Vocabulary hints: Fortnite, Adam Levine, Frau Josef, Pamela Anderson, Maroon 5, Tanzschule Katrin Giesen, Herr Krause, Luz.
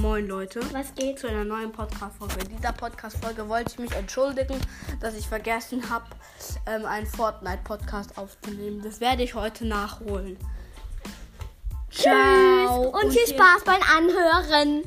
Moin Leute, was geht? Zu einer neuen Podcast-Folge. In dieser Podcast-Folge wollte ich mich entschuldigen, dass ich vergessen habe, einen Fortnite-Podcast aufzunehmen. Das werde ich heute nachholen. Ciao! Tschüss und viel Spaß beim Anhören!